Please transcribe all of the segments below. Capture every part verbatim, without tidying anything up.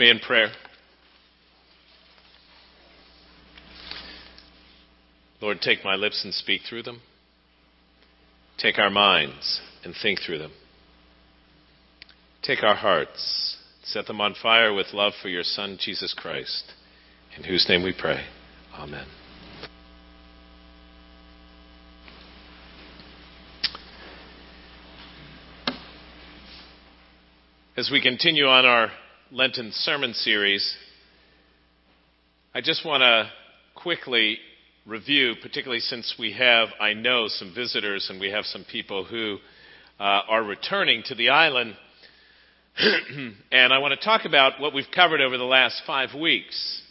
me in prayer. Lord, take my lips and speak through them. Take our minds and think through them. Take our hearts, set them on fire with love for your Son, Jesus Christ, in whose name we pray. Amen. As we continue on our Lenten sermon series, I just want to quickly review, particularly since we have, I know, some visitors and we have some people who uh, are returning to the island. And I want to talk about what we've covered over the last five weeks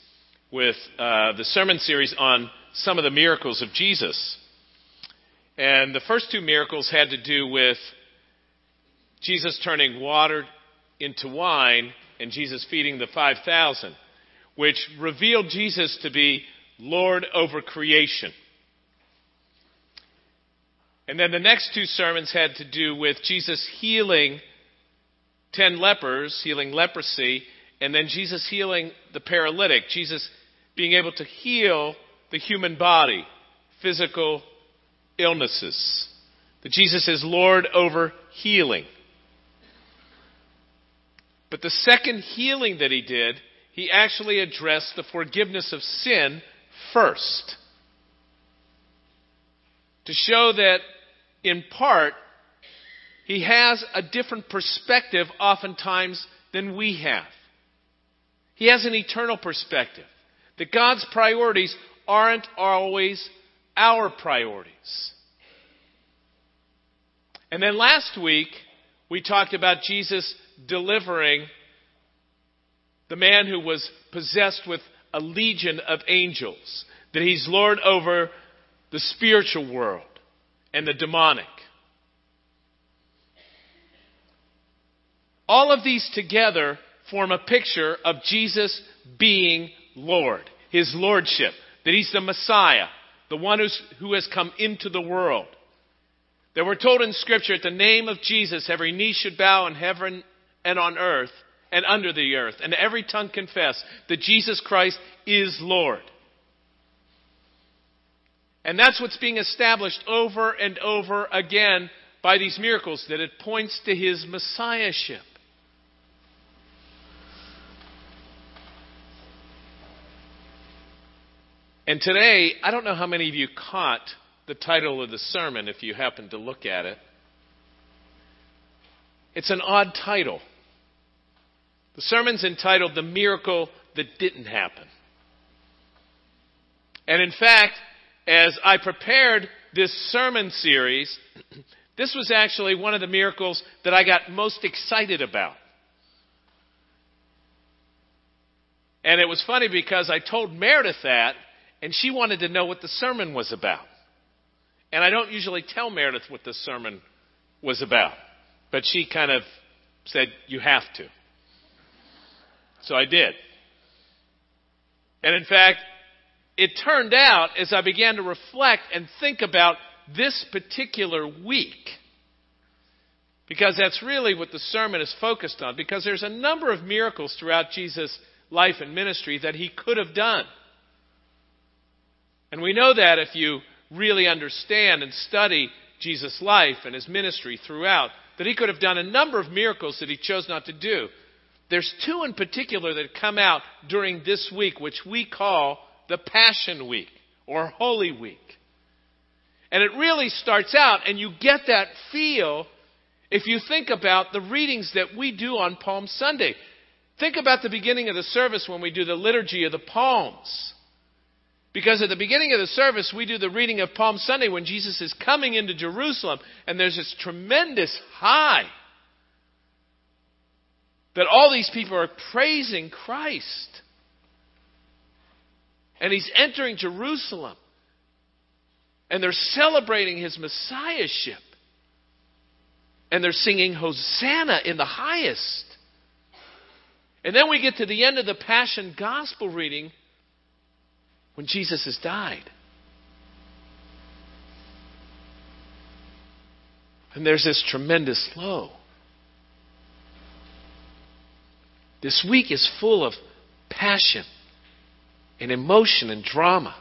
with uh, the sermon series on some of the miracles of Jesus. And the first two miracles had to do with Jesus turning water into wine and Jesus feeding the five thousand, which revealed Jesus to be Lord over creation. And then the next two sermons had to do with Jesus healing ten lepers, healing leprosy, and then Jesus healing the paralytic, Jesus being able to heal the human body, physical illnesses, that Jesus is Lord over healing. But the second healing that he did, he actually addressed the forgiveness of sin first, to show that, in part, he has a different perspective oftentimes than we have. He has an eternal perspective, that God's priorities aren't always our priorities. And then last week, we talked about Jesus delivering the man who was possessed with a legion of angels, that he's Lord over the spiritual world and the demonic. All of these together form a picture of Jesus being Lord, his lordship, that he's the Messiah, the one who's, who has come into the world. That we're told in Scripture, at the name of Jesus, every knee should bow in heaven and on earth, and under the earth, and every tongue confess that Jesus Christ is Lord. And that's what's being established over and over again by these miracles, that it points to his messiahship. And today, I don't know how many of you caught the title of the sermon, if you happen to look at it. It's an odd title. The sermon's entitled, The Miracle That Didn't Happen. And in fact, as I prepared this sermon series, this was actually one of the miracles that I got most excited about. And it was funny because I told Meredith that, and she wanted to know what the sermon was about. And I don't usually tell Meredith what the sermon was about, but she kind of said, you have to. So I did. And in fact, it turned out, as I began to reflect and think about this particular week, because that's really what the sermon is focused on, because there's a number of miracles throughout Jesus' life and ministry that he could have done. And we know that if you really understand and study Jesus' life and his ministry throughout, that he could have done a number of miracles that he chose not to do. There's two in particular that come out during this week, which we call the Passion Week or Holy Week. And it really starts out, and you get that feel if you think about the readings that we do on Palm Sunday. Think about the beginning of the service when we do the Liturgy of the Palms. Because at the beginning of the service, we do the reading of Palm Sunday when Jesus is coming into Jerusalem, and there's this tremendous high that all these people are praising Christ. And he's entering Jerusalem. And they're celebrating his messiahship. And they're singing Hosanna in the highest. And then we get to the end of the Passion Gospel reading when Jesus has died. And there's this tremendous low. This week is full of passion and emotion and drama.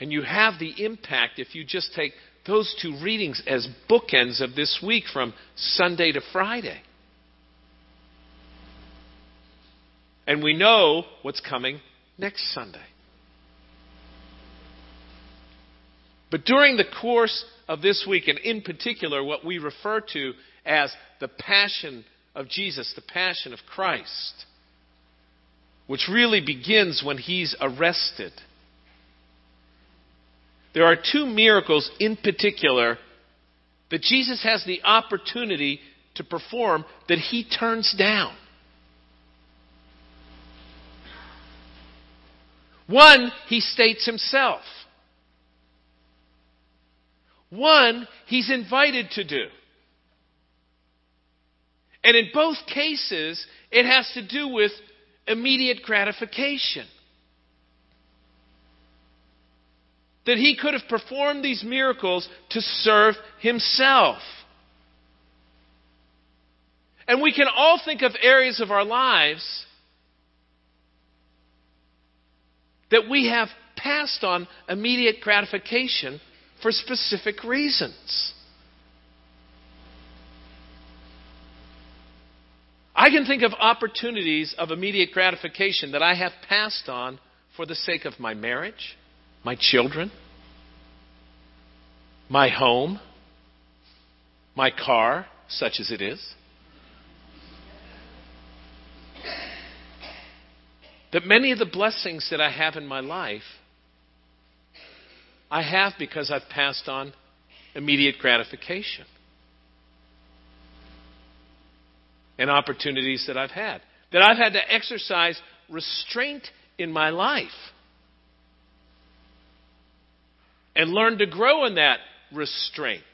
And you have the impact if you just take those two readings as bookends of this week from Sunday to Friday. And we know what's coming next Sunday. But during the course of this week, and in particular what we refer to as the Passion of Jesus, the Passion of Christ, which really begins when he's arrested, there are two miracles in particular that Jesus has the opportunity to perform that he turns down. One, he states himself. One, he's invited to do. And in both cases, it has to do with immediate gratification. That he could have performed these miracles to serve himself. And we can all think of areas of our lives that we have passed on immediate gratification for specific reasons. I can think of opportunities of immediate gratification that I have passed on for the sake of my marriage, my children, my home, my car, such as it is, that many of the blessings that I have in my life, I have because I've passed on immediate gratification and opportunities that I've had, that I've had to exercise restraint in my life and learn to grow in that restraint.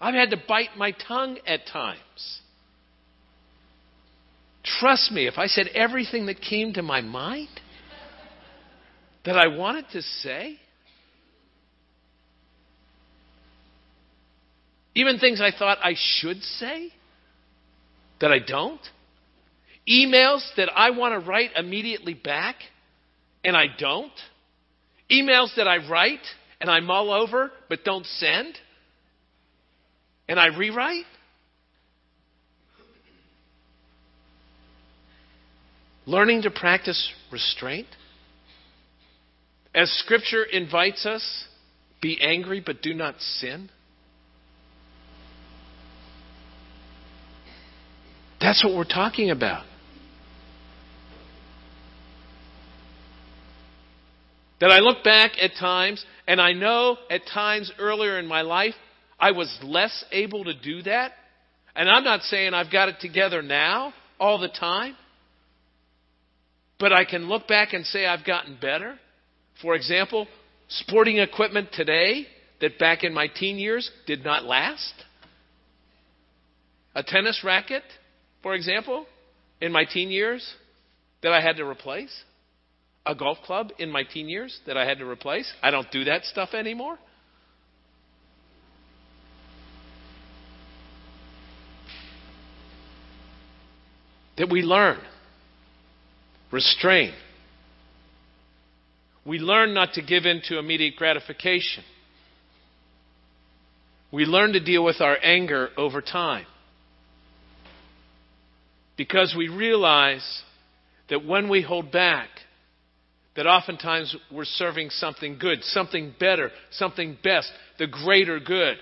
I've had to bite my tongue at times. Trust me, if I said everything that came to my mind that I wanted to say, even things I thought I should say that I don't, emails that I want to write immediately back and I don't, emails that I write and I mull over but don't send and I rewrite. Learning to practice restraint. As Scripture invites us, be angry but do not sin. That's what we're talking about. That I look back at times, and I know at times earlier in my life, I was less able to do that. And I'm not saying I've got it together now, all the time. But I can look back and say I've gotten better. For example, sporting equipment today that back in my teen years did not last. A tennis racket, for example, in my teen years that I had to replace. A golf club in my teen years that I had to replace. I don't do that stuff anymore. That we learn. Restrain. We learn not to give in to immediate gratification. We learn to deal with our anger over time. Because we realize that when we hold back, that oftentimes we're serving something good, something better, something best, the greater good.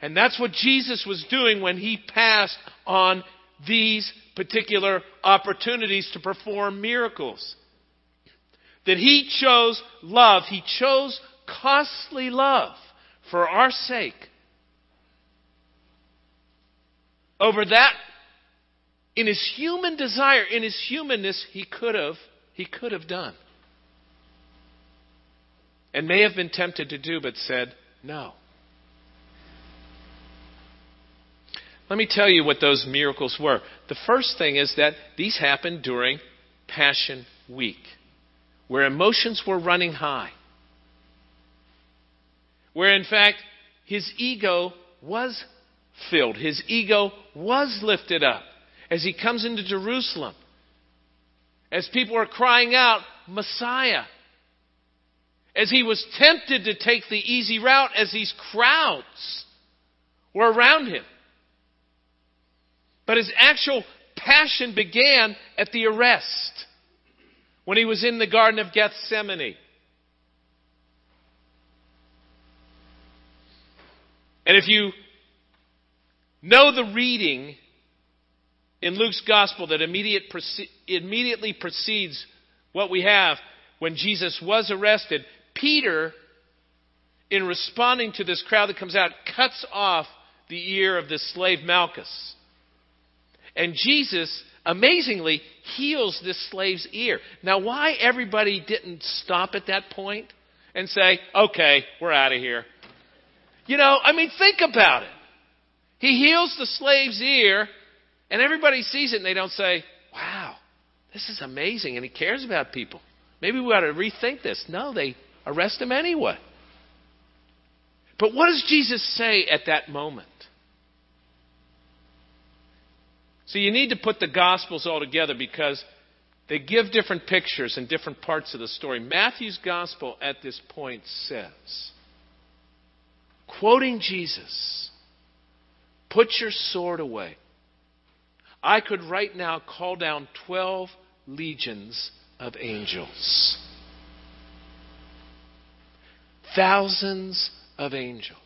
And that's what Jesus was doing when he passed on these particular opportunities to perform miracles. That he chose love. He chose costly love for our sake. Over that, in his human desire, in his humanness, he could have, he could have done. And may have been tempted to do, but said no. Let me tell you what those miracles were. The first thing is that these happened during Passion Week, where emotions were running high, where in fact his ego was filled. His ego was lifted up as he comes into Jerusalem. As people are crying out, Messiah. As he was tempted to take the easy route as these crowds were around him. But his actual passion began at the arrest when he was in the Garden of Gethsemane. And if you know the reading in Luke's gospel that immediate, immediately precedes what we have when Jesus was arrested, Peter, in responding to this crowd that comes out, cuts off the ear of this slave Malchus. And Jesus, amazingly, heals this slave's ear. Now, why everybody didn't stop at that point and say, okay, we're out of here. You know, I mean, think about it. He heals the slave's ear, and everybody sees it, and they don't say, wow, this is amazing, and he cares about people. Maybe we ought to rethink this. No, they arrest him anyway. But what does Jesus say at that moment? So you need to put the Gospels all together because they give different pictures and different parts of the story. Matthew's Gospel at this point says, quoting Jesus, put your sword away. I could right now call down twelve legions of angels. Thousands of angels.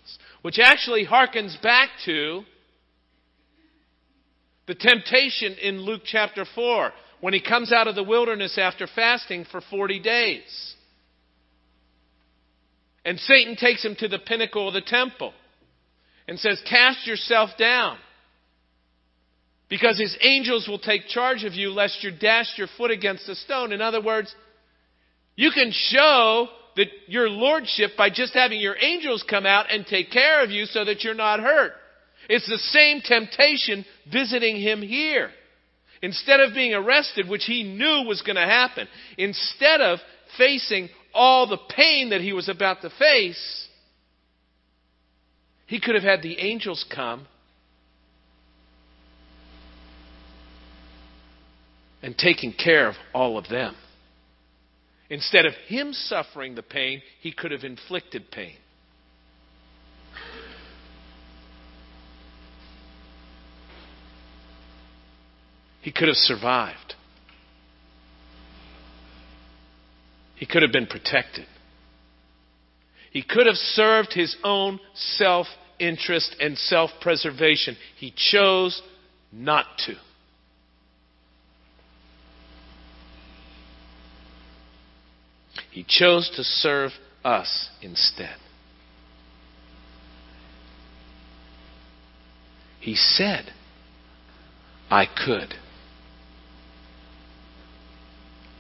Which actually harkens back to the temptation in Luke chapter four, when he comes out of the wilderness after fasting for forty days. And Satan takes him to the pinnacle of the temple and says, cast yourself down, because his angels will take charge of you lest you dash your foot against a stone. In other words, you can show that your lordship by just having your angels come out and take care of you so that you're not hurt. It's the same temptation visiting him here. Instead of being arrested, which he knew was going to happen, instead of facing all the pain that he was about to face, he could have had the angels come and taking care of all of them. Instead of him suffering the pain, he could have inflicted pain. He could have survived. He could have been protected. He could have served his own self-interest and self-preservation. He chose not to. He chose to serve us instead. He said, I could.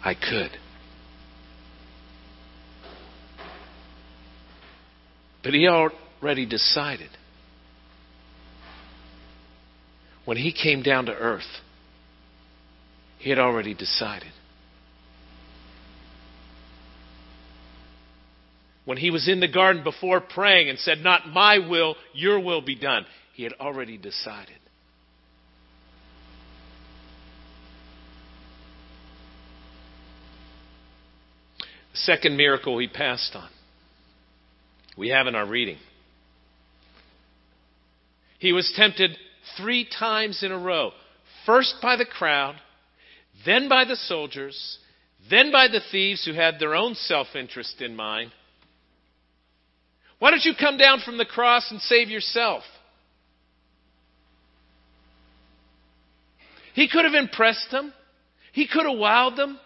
I could. But he already decided when he came down to earth, he had already decided. When he was in the garden before praying and said, not my will, your will be done, he had already decided. The second miracle he passed on, we have in our reading. He was tempted three times in a row. First by the crowd, then by the soldiers, then by the thieves who had their own self-interest in mind. Why don't you come down from the cross and save yourself? He could have impressed them. He could have wowed them.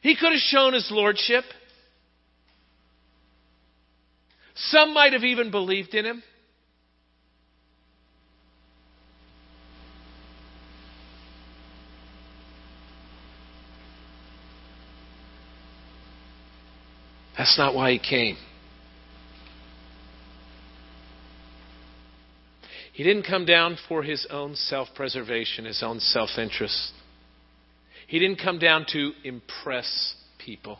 He could have shown his lordship. Some might have even believed in him. That's not why he came. He didn't come down for his own self-preservation, his own self-interest. He didn't come down to impress people.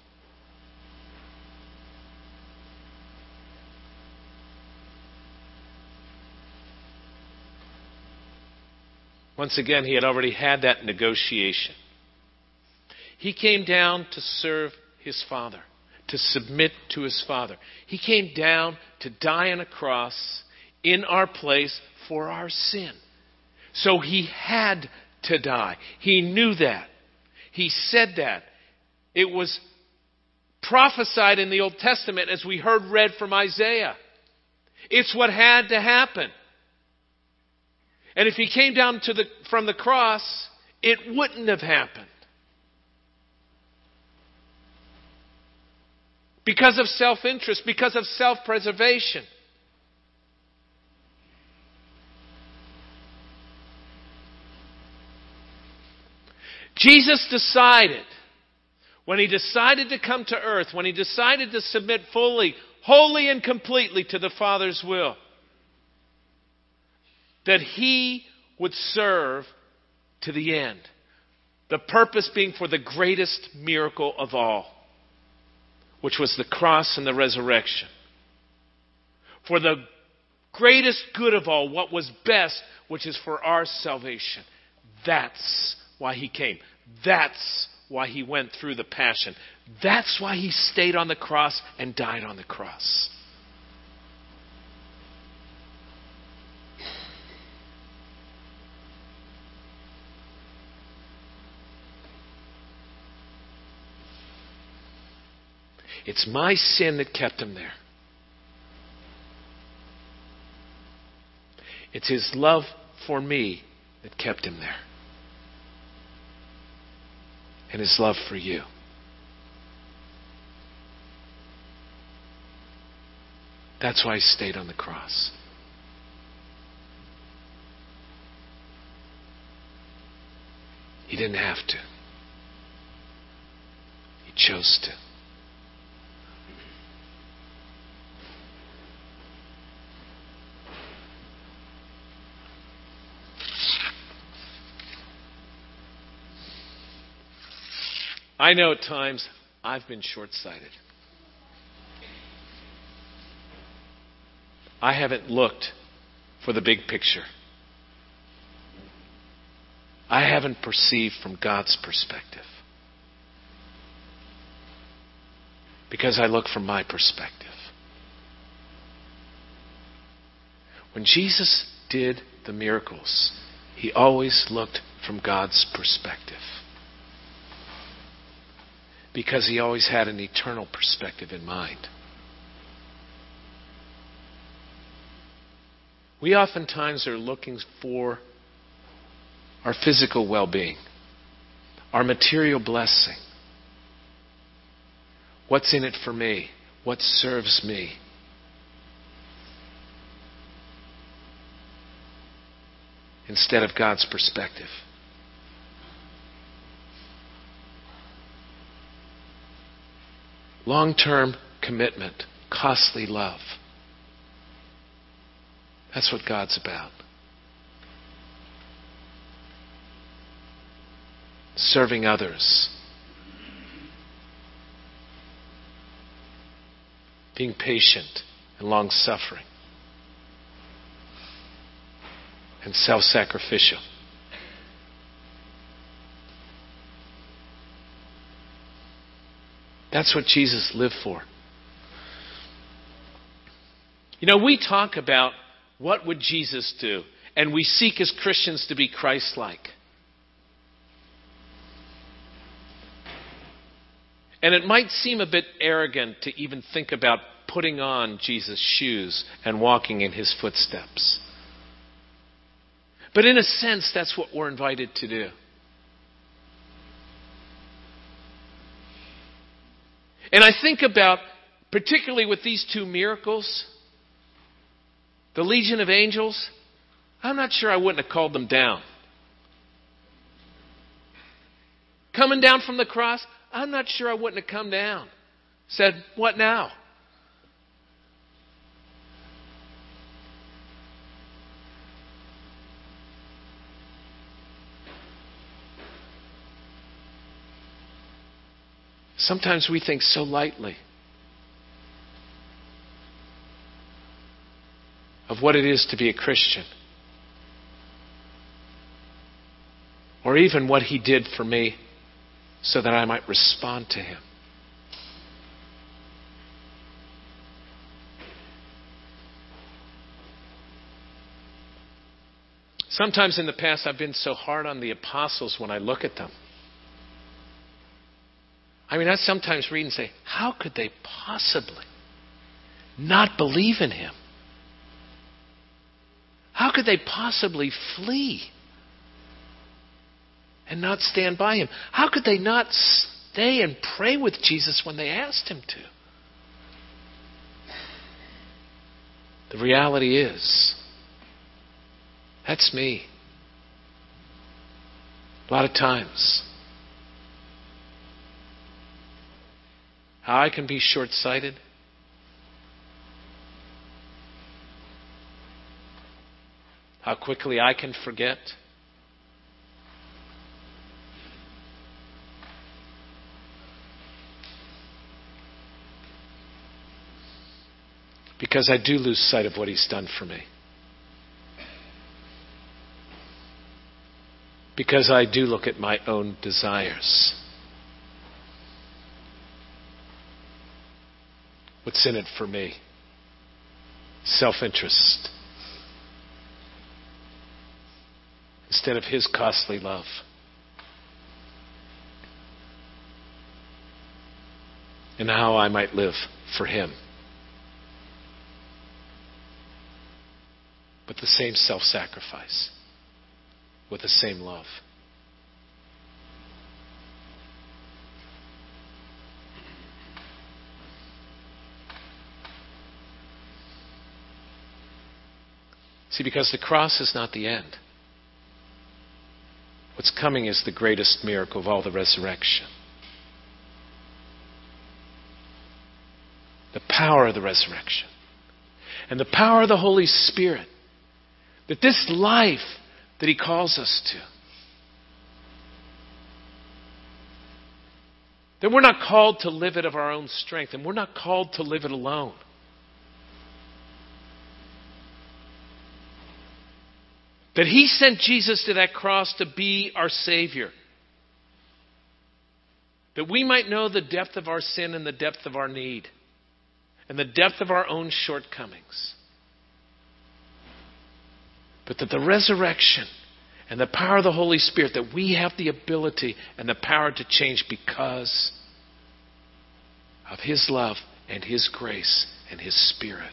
Once again, he had already had that negotiation. He came down to serve his Father, to submit to his Father. He came down to die on a cross in our place for our sin. So he had to die. He knew that. He said that. It was prophesied in the Old Testament as we heard read from Isaiah. It's what had to happen. And if he came down to the, from the cross, it wouldn't have happened. Because of self-interest, because of self-preservation. Jesus decided, when he decided to come to earth, when he decided to submit fully, wholly and completely to the Father's will, that he would serve to the end. The purpose being for the greatest miracle of all, which was the cross and the resurrection. For the greatest good of all, what was best, which is for our salvation. That's why he came. That's why he went through the passion. That's why he stayed on the cross and died on the cross. It's my sin that kept him there. It's his love for me that kept him there. And his love for you. That's why he stayed on the cross. He didn't have to. He chose to. I know at times I've been short-sighted. I haven't looked for the big picture. I haven't perceived from God's perspective. Because I look from my perspective. When Jesus did the miracles, he always looked from God's perspective. Because he always had an eternal perspective in mind. We oftentimes are looking for our physical well-being, our material blessing. What's in it for me? What serves me? Instead of God's perspective. Long-term commitment, costly love. That's what God's about. Serving others. Being patient and long-suffering. And self-sacrificial. That's what Jesus lived for. You know, we talk about what would Jesus do, and we seek as Christians to be Christ-like. And it might seem a bit arrogant to even think about putting on Jesus' shoes and walking in his footsteps. But in a sense, that's what we're invited to do. And I think about, particularly with these two miracles, the legion of angels, I'm not sure I wouldn't have called them down. Coming down from the cross, I'm not sure I wouldn't have come down. Said, what now? Sometimes we think so lightly of what it is to be a Christian. or even what he did for me so that I might respond to him. Sometimes in the past I've been so hard on the apostles when I look at them. I mean, I sometimes read and say, how could they possibly not believe in him? How could they possibly flee and not stand by him? How could they not stay and pray with Jesus when they asked him to? The reality is, that's me. A lot of times. How I can be short-sighted. How quickly I can forget. Because I do lose sight of what he's done for me. Because I do look at my own desires. What's in it for me? Self-interest. Instead of his costly love. And how I might live for him. But the same self-sacrifice. With the same love. See, because the cross is not the end. What's coming is the greatest miracle of all, the resurrection. The power of the resurrection. And the power of the Holy Spirit. That this life that he calls us to. That we're not called to live it of our own strength, and we're not called to live it alone. That he sent Jesus to that cross to be our Savior. That we might know the depth of our sin and the depth of our need, and the depth of our own shortcomings. But that the resurrection and the power of the Holy Spirit, that we have the ability and the power to change because of his love and his grace and his Spirit.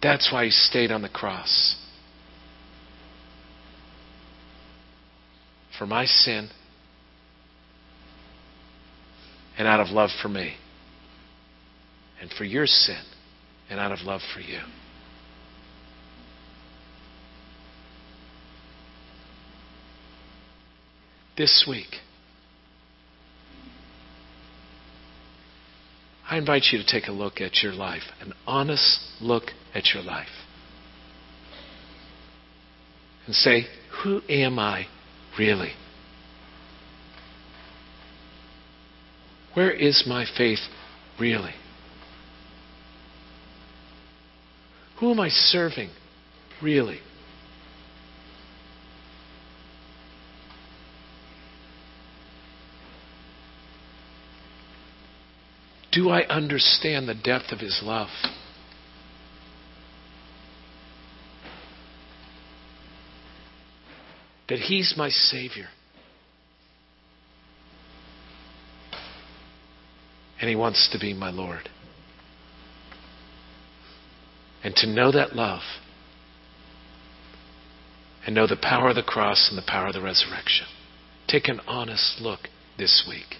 That's why he stayed on the cross. For my sin and out of love for me and for your sin. And out of love for you. This week, I invite you to take a look at your life, an honest look at your life. And say, who am I really? Where is my faith really? Who am I serving, really? Do I understand the depth of his love? That he's my Savior. And he wants to be my Lord. And to know that love and know the power of the cross and the power of the resurrection. Take an honest look this week.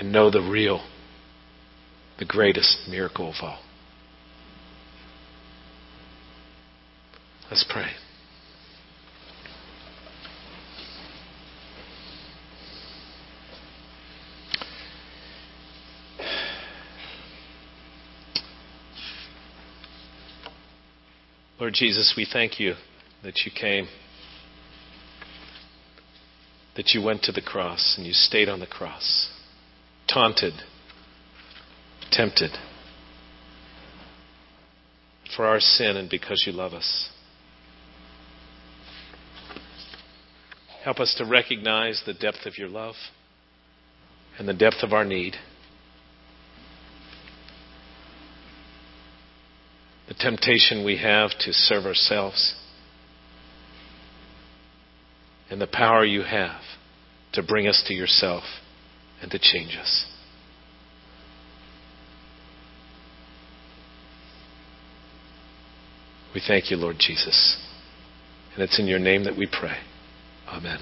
And know the real, the greatest miracle of all. Let's pray. Lord Jesus, we thank you that you came, that you went to the cross and you stayed on the cross, taunted, tempted for our sin and because you love us. Help us to recognize the depth of your love and the depth of our need. The temptation we have to serve ourselves, and the power you have to bring us to yourself and to change us. We thank you, Lord Jesus. And it's in your name that we pray. Amen.